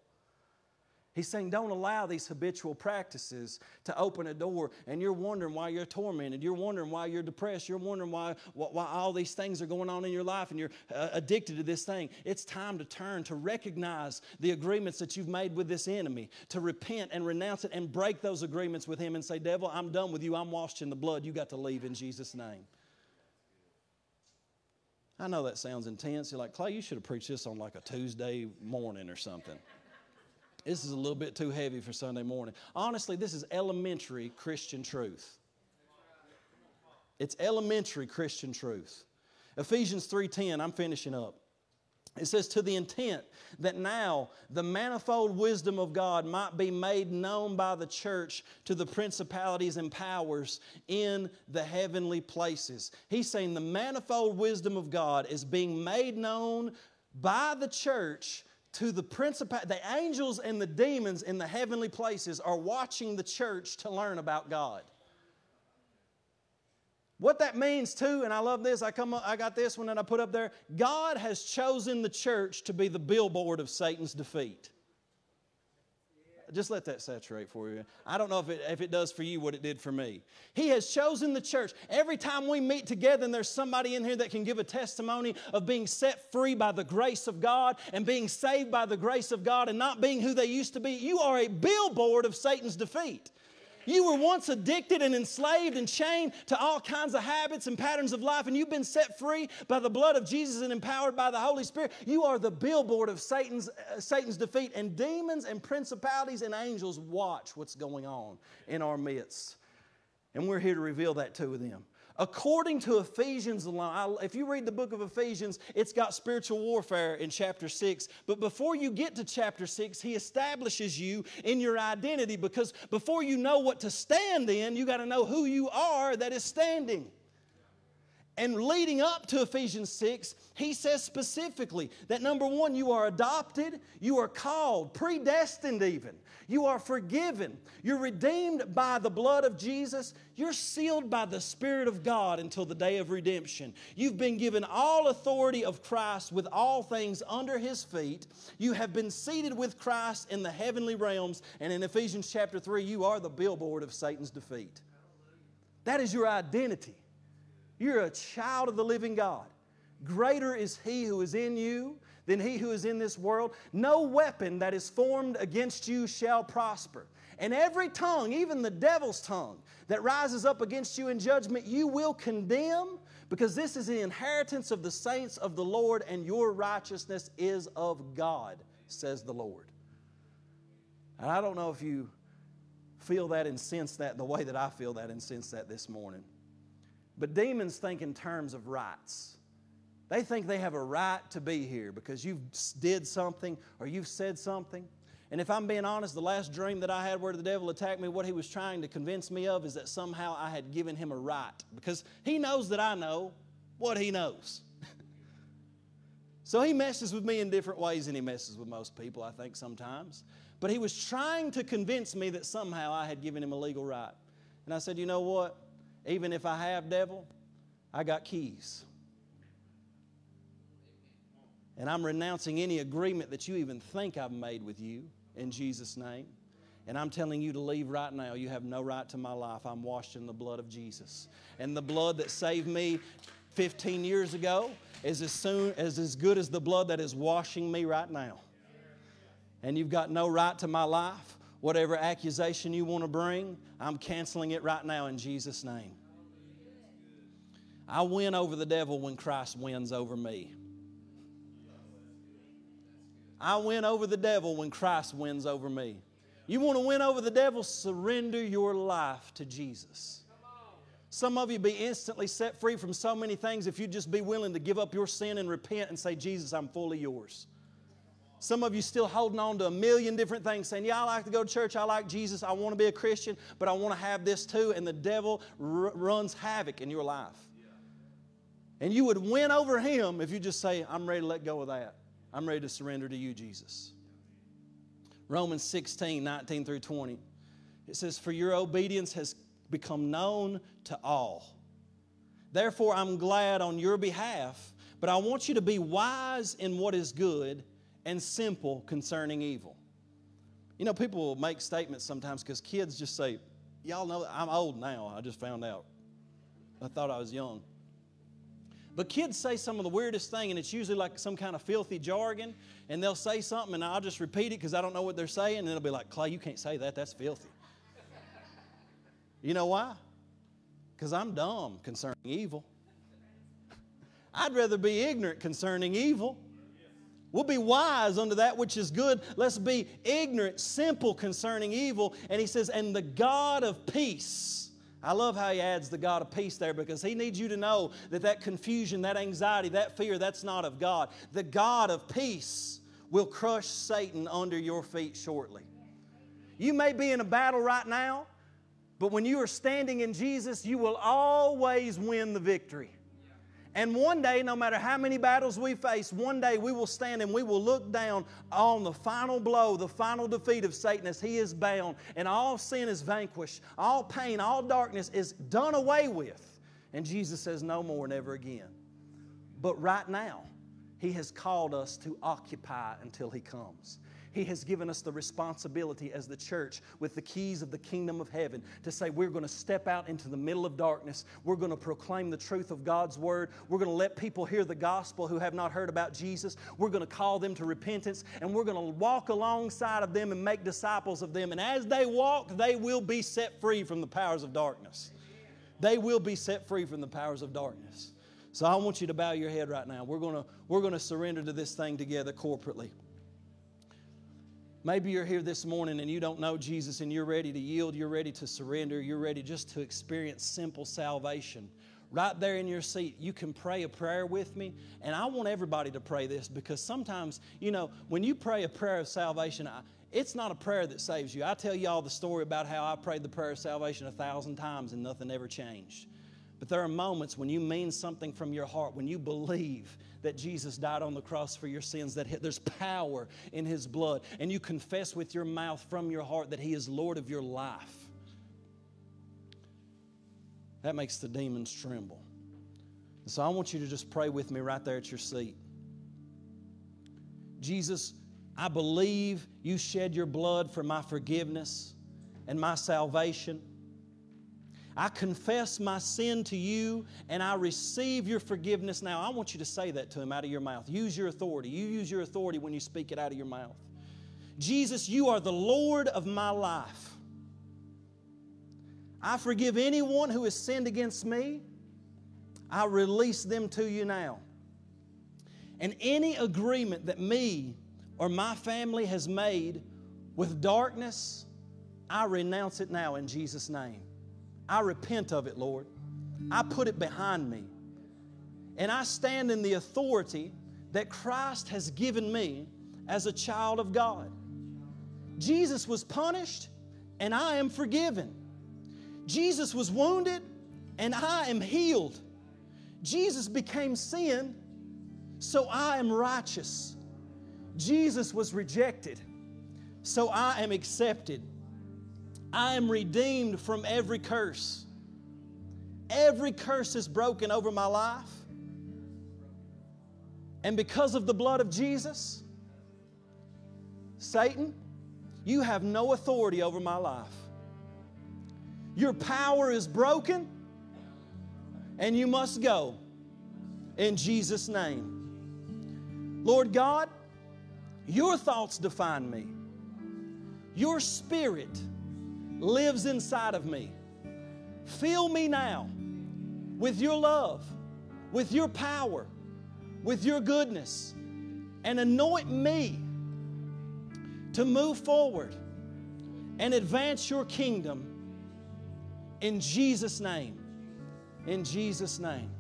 He's saying, don't allow these habitual practices to open a door, and you're wondering why you're tormented. You're wondering why you're depressed. You're wondering why, why all these things are going on in your life, and you're uh, addicted to this thing. It's time to turn, to recognize the agreements that you've made with this enemy, to repent and renounce it and break those agreements with him and say, devil, I'm done with you. I'm washed in the blood. You got to leave in Jesus' name. I know that sounds intense. You're like, Clay, you should have preached this on like a Tuesday morning or something. This is a little bit too heavy for Sunday morning. Honestly, this is elementary Christian truth. It's elementary Christian truth. Ephesians three ten, I'm finishing up. It says, to the intent that now the manifold wisdom of God might be made known by the church to the principalities and powers in the heavenly places. He's saying the manifold wisdom of God is being made known by the church to the principal, the angels and the demons in the heavenly places are watching the church to learn about God. What that means too, and I love this, I come up, I got this one that I put up there. God has chosen the church to be the billboard of Satan's defeat. Just let that saturate for you. I don't know if it, if it does for you what it did for me. He has chosen the church. Every time we meet together and there's somebody in here that can give a testimony of being set free by the grace of God and being saved by the grace of God and not being who they used to be, you are a billboard of Satan's defeat. You were once addicted and enslaved and chained to all kinds of habits and patterns of life, and you've been set free by the blood of Jesus and empowered by the Holy Spirit. You are the billboard of Satan's, uh, Satan's defeat, and demons and principalities and angels watch what's going on in our midst. And we're here to reveal that to them. According to Ephesians alone, if you read the book of Ephesians, it's got spiritual warfare in chapter six. But before you get to chapter six, he establishes you in your identity, because before you know what to stand in, you got to know who you are that is standing. And leading up to Ephesians six, he says specifically that, number one, you are adopted, you are called, predestined even. You are forgiven. You're redeemed by the blood of Jesus. You're sealed by the Spirit of God until the day of redemption. You've been given all authority of Christ with all things under His feet. You have been seated with Christ in the heavenly realms. And in Ephesians chapter three, you are the billboard of Satan's defeat. That is your identity. You're a child of the living God. Greater is He who is in you than he who is in this world. No weapon that is formed against you shall prosper. And every tongue, even the devil's tongue, that rises up against you in judgment, you will condemn, because this is the inheritance of the saints of the Lord, and your righteousness is of God, says the Lord. And I don't know if you feel that and sense that the way that I feel that and sense that this morning. But demons think in terms of rights. They think they have a right to be here because you've did something or you've said something. And if I'm being honest, the last dream that I had where the devil attacked me, what he was trying to convince me of is that somehow I had given him a right, because he knows that I know what he knows. So he messes with me in different ways than he messes with most people, I think, sometimes. But he was trying to convince me that somehow I had given him a legal right. And I said, you know what? Even if I have, devil, I got keys. And I'm renouncing any agreement that you even think I've made with you in Jesus' name. And I'm telling you to leave right now. You have no right to my life. I'm washed in the blood of Jesus. And the blood that saved me fifteen years ago is as soon as as good as the blood that is washing me right now. And you've got no right to my life. Whatever accusation you want to bring, I'm canceling it right now in Jesus' name. I win over the devil when Christ wins over me. I win over the devil when Christ wins over me. You want to win over the devil? Surrender your life to Jesus. Some of you be instantly set free from so many things if you just be willing to give up your sin and repent and say, Jesus, I'm fully yours. Some of you still holding on to a million different things saying, yeah, I like to go to church, I like Jesus, I want to be a Christian, but I want to have this too. And the devil r- runs havoc in your life. And you would win over him if you just say, I'm ready to let go of that. I'm ready to surrender to you, Jesus. Romans sixteen, nineteen through twenty. It says, for your obedience has become known to all. Therefore, I'm glad on your behalf, but I want you to be wise in what is good and simple concerning evil. You know, people will make statements sometimes because kids just say, y'all know I'm old now. I just found out. I thought I was young. But kids say some of the weirdest thing, and it's usually like some kind of filthy jargon, and they'll say something, and I'll just repeat it because I don't know what they're saying, and it'll be like, Clay, you can't say that. That's filthy. You know why? Because I'm dumb concerning evil. I'd rather be ignorant concerning evil. We'll be wise unto that which is good. Let's be ignorant, simple concerning evil. And he says, and the God of peace. I love how he adds the God of peace there because he needs you to know that that confusion, that anxiety, that fear, that's not of God. The God of peace will crush Satan under your feet shortly. You may be in a battle right now, but when you are standing in Jesus, you will always win the victory. And one day, no matter how many battles we face, one day we will stand and we will look down on the final blow, the final defeat of Satan as he is bound. And all sin is vanquished. All pain, all darkness is done away with. And Jesus says, no more, never again. But right now, he has called us to occupy until he comes. He has given us the responsibility as the church with the keys of the kingdom of heaven to say we're going to step out into the middle of darkness. We're going to proclaim the truth of God's word. We're going to let people hear the gospel who have not heard about Jesus. We're going to call them to repentance, and we're going to walk alongside of them and make disciples of them. And as they walk, they will be set free from the powers of darkness. They will be set free from the powers of darkness. So I want you to bow your head right now. We're going to, we're going to surrender to this thing together corporately. Maybe you're here this morning and you don't know Jesus and you're ready to yield, you're ready to surrender, you're ready just to experience simple salvation. Right there in your seat, you can pray a prayer with me. And I want everybody to pray this because sometimes, you know, when you pray a prayer of salvation, I, it's not a prayer that saves you. I tell you all the story about how I prayed the prayer of salvation a thousand times and nothing ever changed. But there are moments when you mean something from your heart, when you believe that Jesus died on the cross for your sins, that there's power in His blood, and you confess with your mouth from your heart that He is Lord of your life. That makes the demons tremble. So I want you to just pray with me right there at your seat. Jesus, I believe you shed your blood for my forgiveness and my salvation. I confess my sin to you, and I receive your forgiveness now. I want you to say that to him out of your mouth. Use your authority. You use your authority when you speak it out of your mouth. Jesus, you are the Lord of my life. I forgive anyone who has sinned against me. I release them to you now. And any agreement that me or my family has made with darkness, I renounce it now in Jesus' name. I repent of it, Lord. I put it behind me. And I stand in the authority that Christ has given me as a child of God. Jesus was punished, and I am forgiven. Jesus was wounded, and I am healed. Jesus became sin, so I am righteous. Jesus was rejected, so I am accepted. I am redeemed from every curse. Every curse is broken over my life. And because of the blood of Jesus, Satan, you have no authority over my life. Your power is broken, and you must go. in Jesus' name. Lord God, your thoughts define me. Your Spirit lives inside of me. Fill me now with your love, with your power, with your goodness, and anoint me to move forward and advance your kingdom in Jesus' name. In Jesus' name.